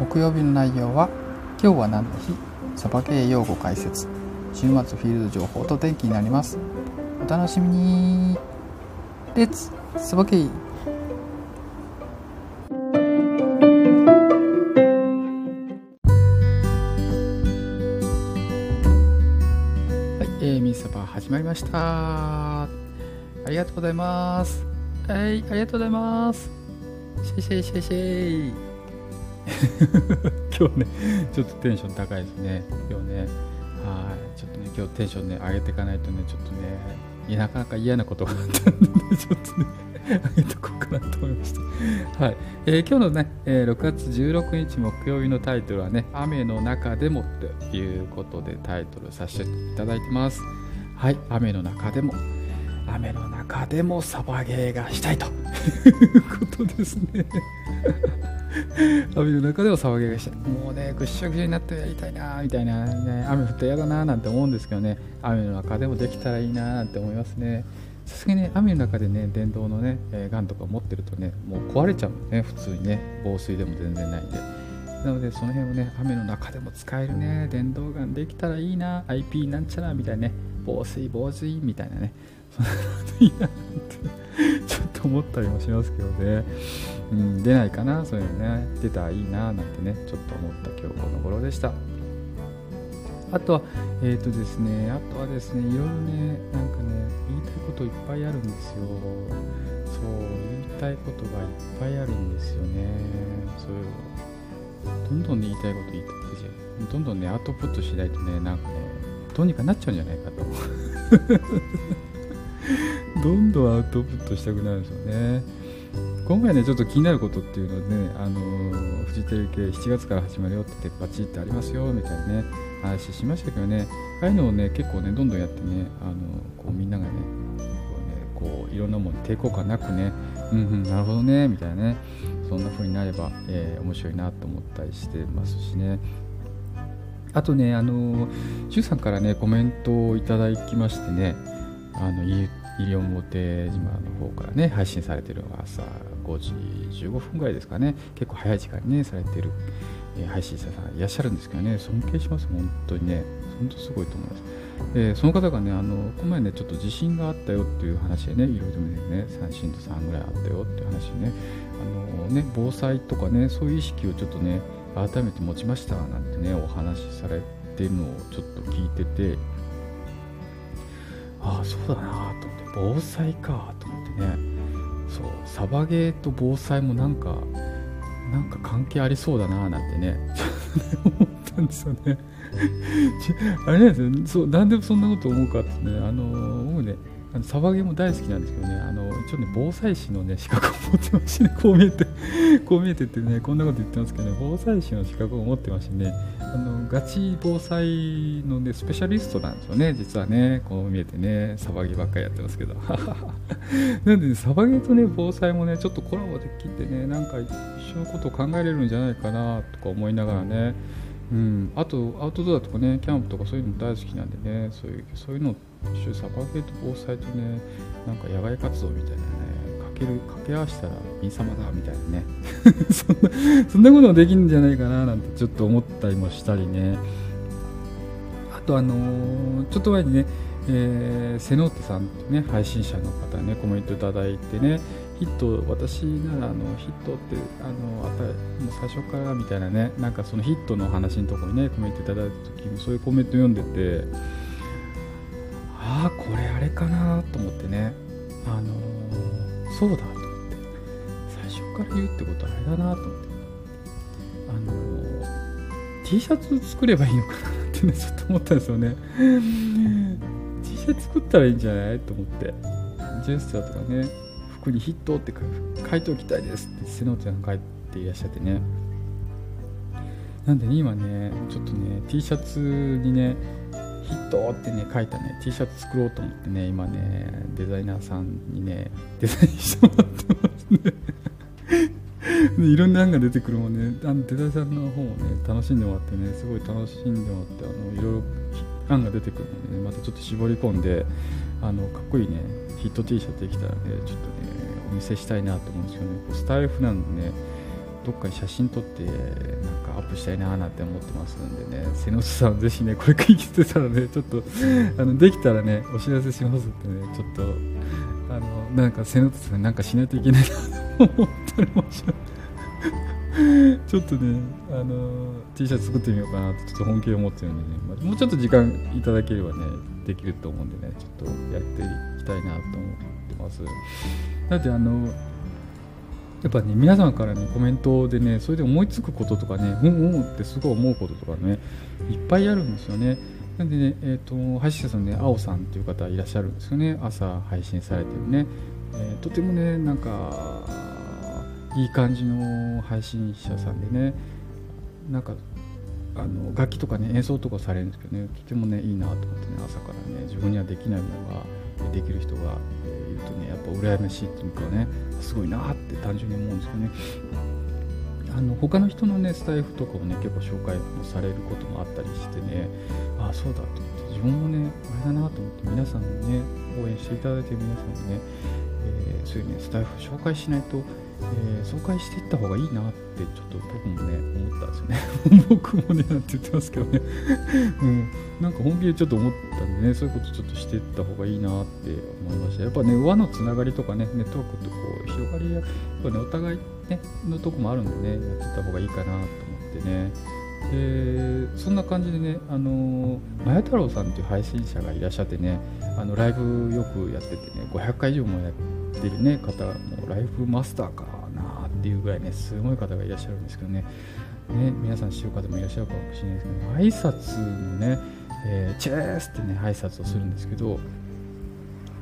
木曜日の内容は、今日は何の日、サバ経営用語解説、週末フィールド情報と天気になります。お楽しみに。レッツサバ経営。みさば始まりました。ありがとうございます。ありがとうございます。シェイ今日ねちょっとテンション高いですね今日ね。ちょっとね今日テンションね上げていかないとね、ちょっとねなかなか嫌なことがあったんで、ね、ちょっとね上げとこうかなと思いました。今日のね6月16日木曜日のタイトルはね、雨の中でもということでタイトルさせていただいてます。はい、雨の中でも、雨の中でもサバゲーがしたいということですね雨の中でも騒ぎがして、もうねぐっしゃぐしゃになってやりたいなみたいな、ね、雨降ったら嫌だななんて思うんですけどね、雨の中でもできたらいいななんて思いますね。さすがにね雨の中でね電動のねガンとか持ってるとね、もう壊れちゃうね、普通にね防水でも全然ないんで。なのでその辺をね雨の中でも使えるね電動ガンできたらいいな、 IP なんちゃらみたいなね、防水みたいなね、そんなこといいなってちょっと思ったりもしますけどね、出ないかな、そういうのね出たらいいななんてねちょっと思った今日この頃でした。あとはいろいろねなんかね言いたいこといっぱいあるんですよ。そう言いたいことがいっぱいあるんですよね。そうどんどんね言いたいこと言ってて、どんどんねアウトプットしないとね、なんかねどうにかなっちゃうんじゃないかとどんどんアウトプットしたくなるんですよね。今回ねちょっと気になることっていうのはね、フジテレビ系7月から始まるよってバチってありますよみたいなね話しましたけどね、ああいうのをね結構ねどんどんやってね、こうみんながねこういろんなものに抵抗感なくね、なるほどねみたいなね、そんな風になれば、面白いなと思ったりしてますしね。あとねシュウさんからねコメントをいただきましてね、西表島の方からね配信されているのが朝5時15分ぐらいですかね、結構早い時間にねされている、配信者さんいらっしゃるんですけどね、尊敬します本当にね、本当すごいと思います。その方がねこの前ねちょっと地震があったよっていう話でね、いろいろね震度3ぐらいあったよっていう話でね、防災とかねそういう意識をちょっとね改めて持ちましたなんてねお話しされてるのをちょっと聞いてて、あそうだなと思って、防災かと思ってね、そうサバゲーと防災もなんか関係ありそうだななんてね思ったんですよねあれなんですよ、なんでそんなこと思うかってね、僕ねサバゲーも大好きなんですけどね、一応ね防災士のね資格を持ってますしね、こう見えてってねこんなこと言ってますけどね、防災士の資格を持ってますしね、ガチ防災のねスペシャリストなんですよね実はね、こう見えてねサバゲーばっかりやってますけどなんで、ね、サバゲーとね防災もねちょっとコラボできてね、なんか一緒のことを考えれるんじゃないかなとか思いながらね、あとアウトドアとかねキャンプとかそういうの大好きなんでね、そういうのサバゲーと防災とねなんか野外活動みたいなね掛け合わせたら神様だみたいなねそんなこともできるんじゃないかななんてちょっと思ったりもしたりね。あとちょっと前にねセノーテさんってね配信者の方ねコメントいただいてね、ヒット私ならヒットってもう最初からみたいなね、なんかそのヒットの話のところにねコメントいただいた時にそういうコメント読んでて、あこれあれかなと思ってね、そうだと思って、最初から言うってことはあれだなと思って、T シャツ作ればいいのかなってねちょっと思ったんですよねT シャツ作ったらいいんじゃないと思って、ジェスチャーとかね服にヒットって書いておきたいですって瀬野ちゃんが書いていらっしゃってね、なんでね今ねちょっとね T シャツにねヒットってね書いたね T シャツ作ろうと思ってね、今ねデザイナーさんにねデザインしてもらってますねいろんな案が出てくるもんね、デザイナーさんの方もね楽しんでもらってね、すごい楽しんでもらっていろいろ案が出てくるので、ね、またちょっと絞り込んでかっこいいねヒット T シャツできたらね、ちょっとねお見せしたいなと思うんですけどね、スタイフなんでね、どっかに写真撮ってなんかアップしたいなーなんて思ってますんでね、瀬野さんぜひねこれ聞いてたらね、ちょっとできたらねお知らせしますってね、ちょっとなんか瀬野さんなんかしないといけないなと思ってるもしれない。ちょっとね、T シャツ作ってみようかなとちょっと本気で思ってるんでね、まあ、もうちょっと時間いただければねできると思うんでね、ちょっとやっていきたいなと思ってます。だってやっぱね皆さんからねコメントでね、それで思いつくこととかね、ってすごい思うこととかねいっぱいあるんですよね。なんでね、配信者のね青さんっていう方いらっしゃるんですよね、朝配信されてるね、とてもねなんかいい感じの配信者さんでね、なんか楽器とかね演奏とかされるんですけどね、とてもねいいなと思ってね、朝からね自分にはできないものができる人がいるとね、やっぱ羨ましいっていうかね、すごいなって単純に思うんですけどね、他の人のねスタイフとかをね結構紹介もされることもあったりしてね、ああそうだと思って、自分もねあれだなと思って、皆さんもね応援していただいてる皆さんもね、そういうねスタイフ紹介しないと紹介していった方がいいなってちょっと僕もね思ったんですよね。僕もねなんて言ってますけどね、なんか本気でちょっと思ったんでね、そういうことちょっとしていった方がいいなって思いました。やっぱね輪のつながりとかね、ネットワークとこう広がりやっぱねお互いねのとこもあるんでね、やっていった方がいいかなと思ってね、そんな感じでね、まや太郎さんっていう配信者がいらっしゃってね、ライブよくやっててね、500回以上もやってる、ね、方もライフマスターかなっていうぐらいねすごい方がいらっしゃるんですけど ね皆さん知る方もいらっしゃるかもしれないですけど、挨拶のね、チェースってね挨拶をするんですけど、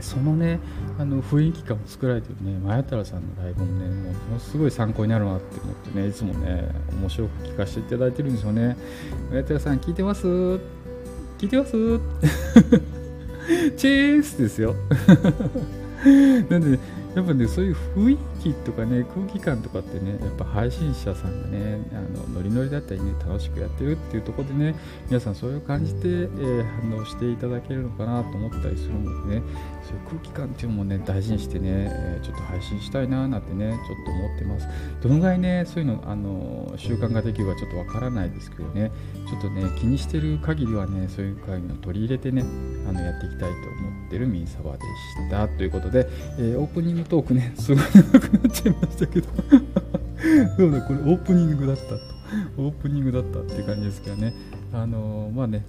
そのね雰囲気感を作られてるねまや太郎さんのライブもね、ものすごい参考になるなって思ってね、いつもね面白く聞かせていただいてるんですよね。まや太郎さん聞いてますチェースですよ。なんで、ね、やっぱねそういう雰囲気とかね空気感とかってね、やっぱ配信者さんがねノリノリだったりね楽しくやってるっていうところでね、皆さんそういう感じで、反応していただけるのかなと思ったりするのでね、そういう空気感っていうのもね大事にしてね、ちょっと配信したいななんてねちょっと思ってます。どのぐらいねそういうの習慣ができるかちょっとわからないですけどね、ちょっとね気にしてる限りはねそういう会議を取り入れてねやっていきたいと思ってるミンサバでした。ということで、オープニングトークねすごい長くなっちゃいましたけどそうだこれオープニングだったっていう感じですけどね、まあね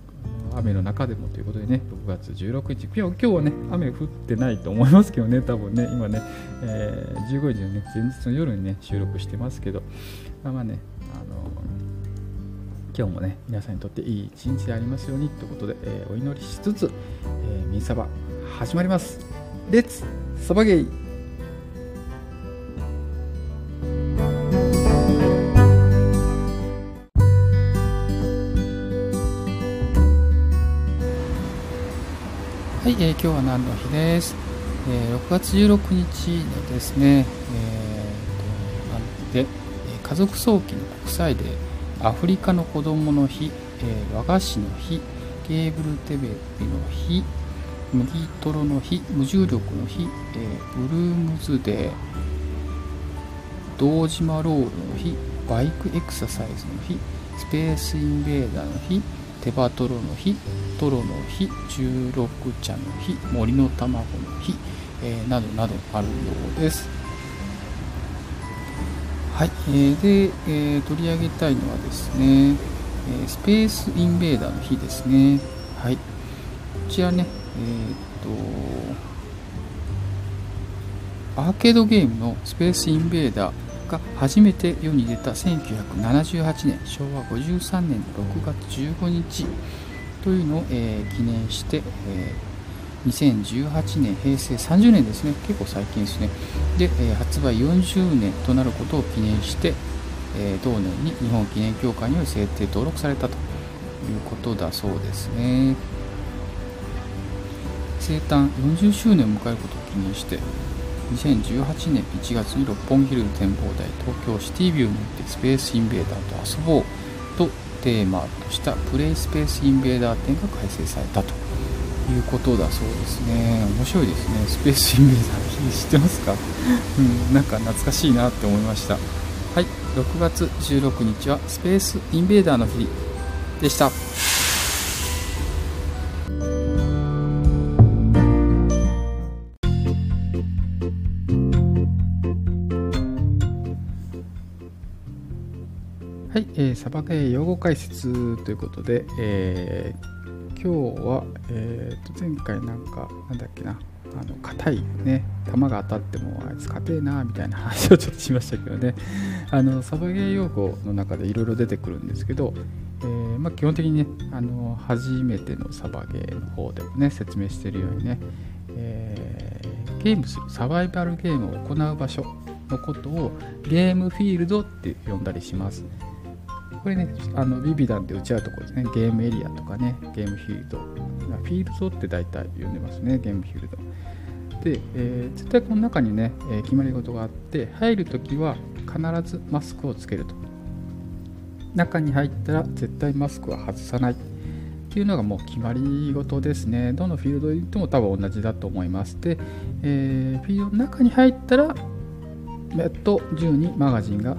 雨の中でもということでね、6月16日今日はね雨降ってないと思いますけどね、多分ね今ね、15時のね前日の夜にね収録してますけど、まあね今日もね皆さんにとっていい一日でありますようにということで、お祈りしつつ、ミンサバ始まります。レッツサバゲイ。はい、今日は何の日です。6月16日のですね、家族葬儀の国際デー、アフリカの子供の日、和菓子の日、ケーブルテレビの日、麦とろの日、無重力の日、ブルームズデー、堂島ロールの日、バイクエクササイズの日、スペースインベーダーの日、手羽トロの日、トロの日、16茶の日、森の卵の日、などなどあるようです。はい、で、取り上げたいのはですね、スペースインベーダーの日ですね。はい、こちらね、アーケードゲームのスペースインベーダーが初めて世に出た1978年、昭和53年6月15日というのを、記念して、2018年、平成30年ですね、結構最近ですね。で、発売40年となることを記念して、同年に日本記念協会により制定登録されたということだそうですね。生誕40周年を迎えることを記念して、2018年1月に六本木ヒル展望台東京シティビューにてスペースインベーダーと遊ぼうとテーマとしたプレイスペースインベーダー展が開催されたということだそうですね。面白いですね。スペースインベーダー知ってますかうん、なんか懐かしいなって思いました。はい、6月16日はスペースインベーダーの日でした。はい、サバゲー用語解説ということで、今日は、前回硬いね弾が当たってもあいつ硬いなみたいな話をちょっとしましたけどね、サバゲー用語の中でいろいろ出てくるんですけど、基本的にね初めてのサバゲーの方でもね説明しているようにね、ゲームするサバイバルゲームを行う場所のことをゲームフィールドって呼んだりします。これねビビダンで打ち合うところですね。ゲームエリアとかねゲームフィールド、フィールドって大体呼んでますね。ゲームフィールドで、絶対この中にね、決まり事があって入るときは必ずマスクをつけると、中に入ったら絶対マスクは外さないっていうのがもう決まり事ですね。どのフィールドに行っても多分同じだと思います。で、フィールドの中に入ったらやっと銃にマガジンが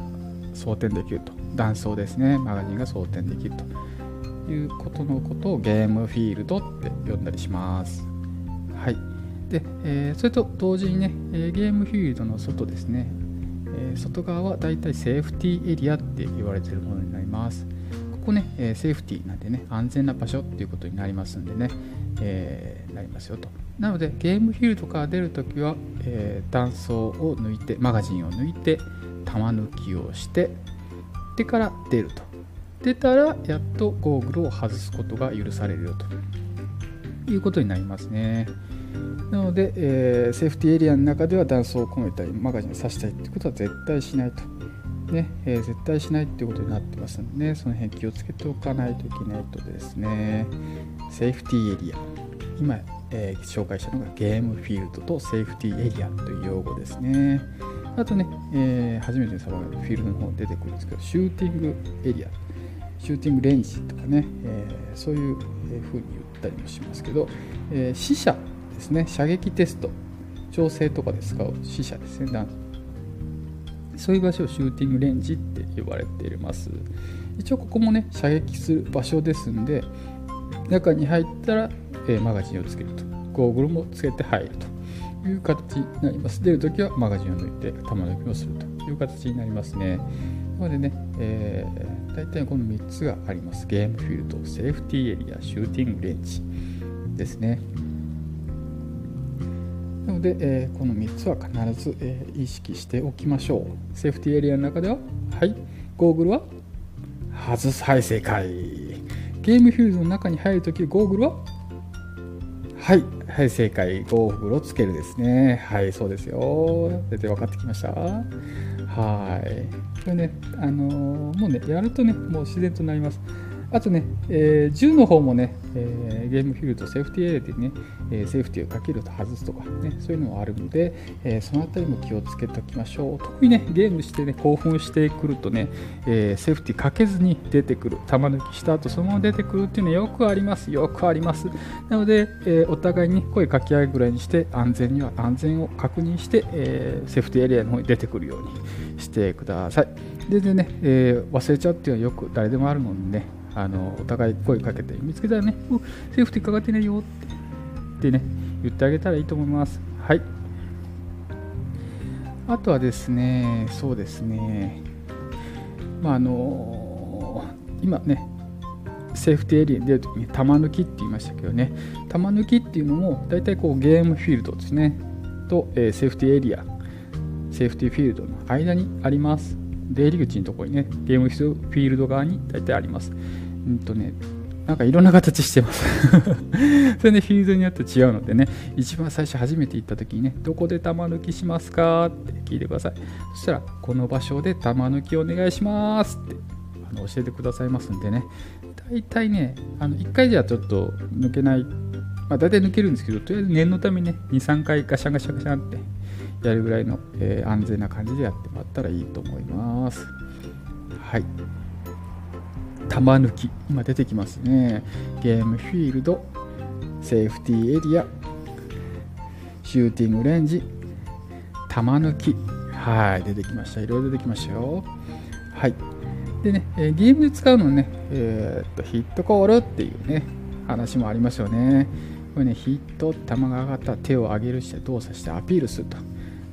装填できると、弾倉ですね、マガジンが装填できるということのことをゲームフィールドって呼んだりします。はい、で、それと同時にねゲームフィールドの外ですね、外側はだいたいセーフティーエリアって言われているものになります。ここね、セーフティーなんでね安全な場所っていうことになりますんでね、なりますよと。なのでゲームフィールドから出るときは、弾倉を抜いてマガジンを抜いて弾抜きをしてでから出ると、出たらやっとゴーグルを外すことが許されるよということになりますね。なので、セーフティーエリアの中では弾倉を込めたりマガジンを刺したりということは絶対しないとね、絶対しないということになってますので、ね、その辺気をつけておかないといけないとですね。セーフティーエリア、今、紹介したのがゲームフィールドとセーフティーエリアという用語ですね。あとね、初めてのサバゲーフィールドの方に出てくるんですけど、シューティングエリア、シューティングレンジとかね、そういう風に言ったりもしますけど、試射ですね、射撃テスト、調整とかで使う試射ですね。そういう場所をシューティングレンジって呼ばれています。一応ここもね射撃する場所ですんで、中に入ったら、マガジンをつけると、ゴーグルもつけて入るという形になります。出るときはマガジンを抜いて弾抜きをするという形になりますね。なのでね、大体この3つがあります。ゲームフィールド、セーフティーエリア、シューティングレンジですね。なので、この3つは必ず、意識しておきましょう。セーフティーエリアの中では、はい、ゴーグルは外す、はい、正解。ゲームフィールドの中に入るとき、ゴーグルははい、はい、正解。ゴーグルをつけるですね。はい、そうですよ。出て分かってきました。はい。これね、もうね、やるとね、もう自然となります。あとね、銃の方もね、ゲームフィールド、セーフティーエリアでね、セーフティーをかけると外すとかね、そういうのもあるので、そのあたりも気をつけておきましょう。特にね、ゲームしてね、興奮してくるとね、セーフティーかけずに出てくる、弾抜きした後そのまま出てくるっていうのはよくあります。よくあります。なので、お互いに声かけ合うぐらいにして、安全を確認して、セーフティーエリアの方に出てくるようにしてください。でね、忘れちゃうっていうのはよく誰でもあるもんでね、お互い声かけて見つけたらね、セーフティーかかってないよってね言ってあげたらいいと思います。はい。あとはですね、そうですね、今ねセーフティーエリアに出るときに弾抜きって言いましたけどね、弾抜きっていうのもだいたいこうゲームフィールドですねと、セーフティーエリア、セーフティーフィールドの間にあります。出入り口のところにね、ゲームフィールド側に大体あります。なんかいろんな形してますそれね、フィールドによって違うのでね、一番最初初めて行った時にね、どこで弾抜きしますかって聞いてください。そしたらこの場所で弾抜きお願いしますって教えてくださいますんでね、大体ね1回じゃちょっと抜けない、大体抜けるんですけど、とりあえず念のためね 2,3 回ガシャンガシャンガシャンってやるぐらいの、安全な感じでやってもらったらいいと思います。はい。弾抜き今出てきますね。ゲームフィールド、セーフティーエリア、シューティングレンジ、玉抜き、はい、出てきました。いろいろ出てきましたよ。はい。でね、ゲームで使うのね、ヒットコールっていうね、話もありますよね。これね、ヒット、球が上がったら手を上げるして動作してアピールすると。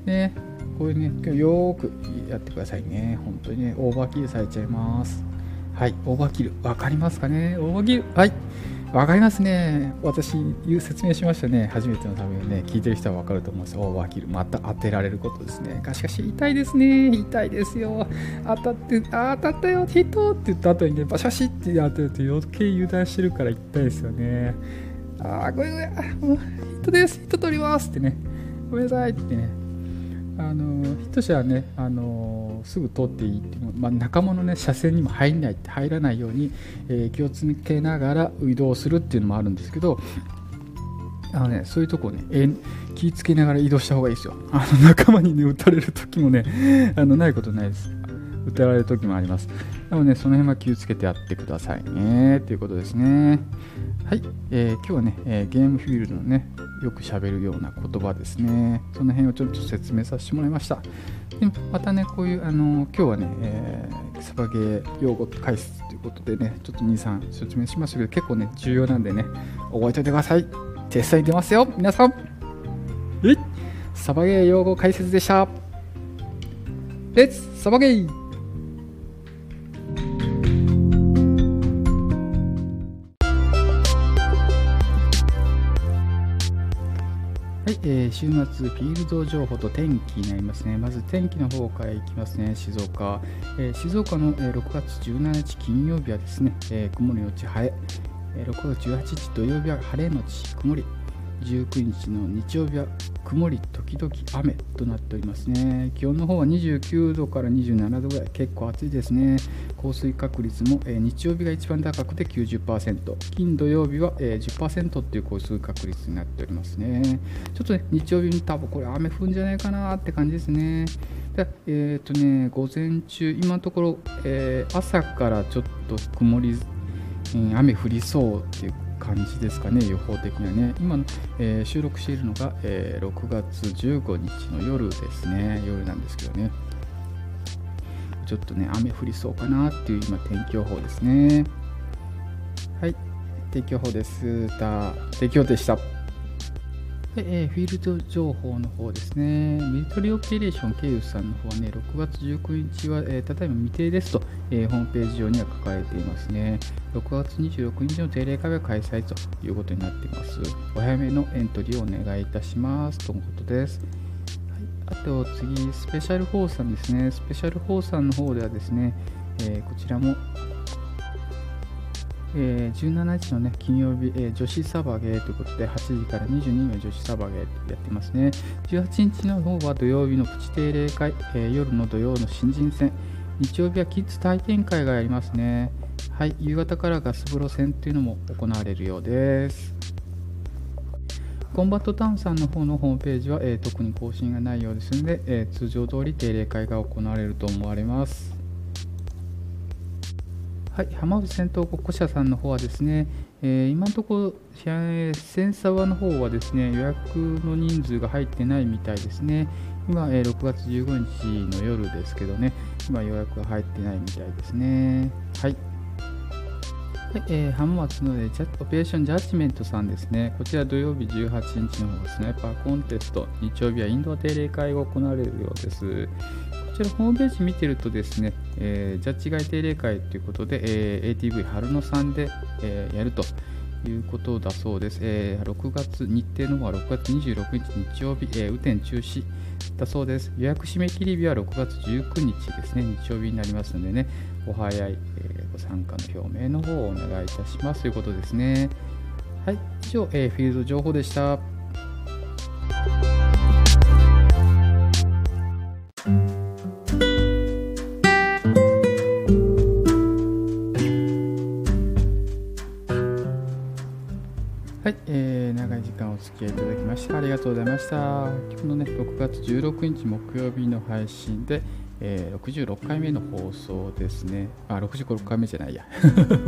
ね、これね、今日よくやってくださいね。本当にね、オーバーキルされちゃいます。はい、オーバーキル、わかりますかね？オーバーキル、はい、わかりますね。私、説明しましたね。初めてのためにね、聞いてる人はわかると思うんですよ。オーバーキル、また当てられることですね。しかし、痛いですね。痛いですよ。当たったよ、ヒットって言った後にね、バシャシって当てると余計油断してるから痛いですよね。ごめん、ヒットです、ヒット取りますってね、ごめんなさいってね、ヒットしたらね、すぐ取っていいっていう、仲間のね、車線にも入らないように、気をつけながら移動するっていうのもあるんですけど、そういうとこをね、気をつけながら移動した方がいいですよ。仲間にね、撃たれる時もね、ないことないです。撃たれる時もあります。なので、ね、その辺は気をつけてやってくださいねということですね。はい、今日はね、ゲームフィールドのね、よく喋るような言葉ですね。その辺をちょっと説明させてもらいました。でまたね、こういう今日はね、サバゲー用語解説ということでね、ちょっと 2,3 説明しましたけど、結構ね重要なんでね、覚えておいてください。テストに出ますよ皆さん。サバゲー用語解説でした。レッツサバゲー。週末フィールド情報と天気になりますね。まず天気の方からいきますね。静岡の6月17日金曜日はですね、曇りのち晴れ、6月18日土曜日は晴れのち曇り、19日の日曜日は曇り時々雨となっておりますね。気温の方は29度から27度ぐらい、結構暑いですね。降水確率も日曜日が一番高くて 90%、 金土曜日は 10% という降水確率になっておりますね。ちょっとね、日曜日に多分これ雨降るんじゃないかなって感じですね。午前中、今のところ、朝からちょっと曇り、雨降りそうっていう感じですかね、予報的なね。今、収録しているのが、6月15日の夜ですね。夜なんですけどね、ちょっとね雨降りそうかなっていう今天気予報ですね。はい、天気予報です。天気予報でした。で、フィールド情報の方ですね。ミリタリーオペレーションケイウスさんの方はね、6月19日は、ただいま未定ですと、ホームページ上には書かれていますね。6月26日の定例会は開催ということになっています。お早めのエントリーをお願いいたしますとのことです。はい、あと次スペシャル4さんですね。スペシャル4さんの方ではですね、こちらも17日の、ね、金曜日、女子サバゲーということで8時から22名女子サバゲーやってますね。18日の方は土曜日のプチ定例会、夜の土曜の新人戦、日曜日はキッズ体験会がありますね。はい、夕方からガス風呂戦というのも行われるようです。コンバットタウンさんの方のホームページは、特に更新がないようですので、通常通り定例会が行われると思われます。はい、浜口戦闘国庫社さんの方はですね、今のところ戦沢の方はですね、予約の人数が入ってないみたいですね。今、6月15日の夜ですけどね、今予約が入ってないみたいですね。はい、浜松のオペレーションジャッジメントさんですね。こちら土曜日18日の方ですね、スナイパーコンテスト、日曜日はインドア定例会が行われるようです。こちらホームページ見てるとですね、ジャッジ外定例会ということで、ATV 春野さんで、やるということだそうです。日程の方は6月26日日曜日、雨天中止だそうです。予約締め切り日は6月19日ですね、日曜日になりますのでね、お早い、ご参加の表明の方をお願いいたしますということですね。はい、以上、フィールド情報でした。はい、長い時間お付き合いいただきましてありがとうございました。今日のね、6月16日木曜日の配信で、66回目の放送ですね。あ、66回目じゃないや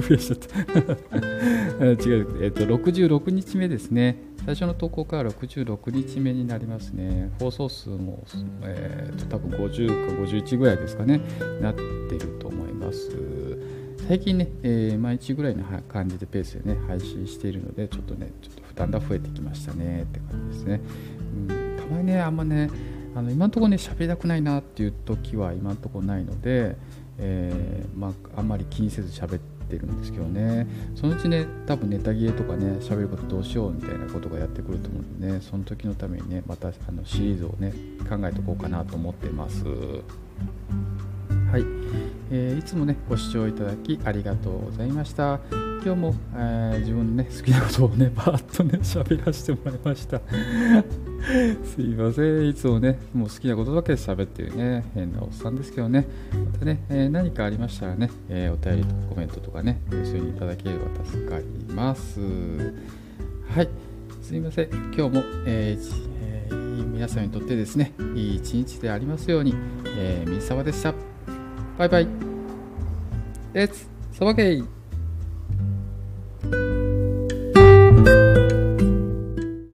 増やしちゃった違う、66日目ですね。最初の投稿から66日目になりますね。放送数も、多分50か51ぐらいですかね、なっていると思います。最近ね、毎日ぐらいの感じでペースでね配信しているので、ちょっとだんだん増えてきましたねって感じですね。たまにね、あんまね今のところね喋りたくないなっていう時は今のところないので、あんまり気にせず喋ってるんですけどね。そのうちね多分ネタ切れとかね喋ることどうしようみたいなことがやってくると思うんでね、その時のためにねまたシリーズをね考えておこうかなと思ってます。はい、いつもねご視聴いただきありがとうございました。今日も、自分のね好きなことをねバーッとね喋らせてもらいましたすいません、いつもねもう好きなことだけ喋ってるね変なおっさんですけどね。またね、何かありましたらね、お便りとかコメントとかねそういうふうにいただければ助かります。はい、すいません。今日も、皆さんにとってですねいい一日でありますように。みんさわでした。バイバイ。レッツさわけい。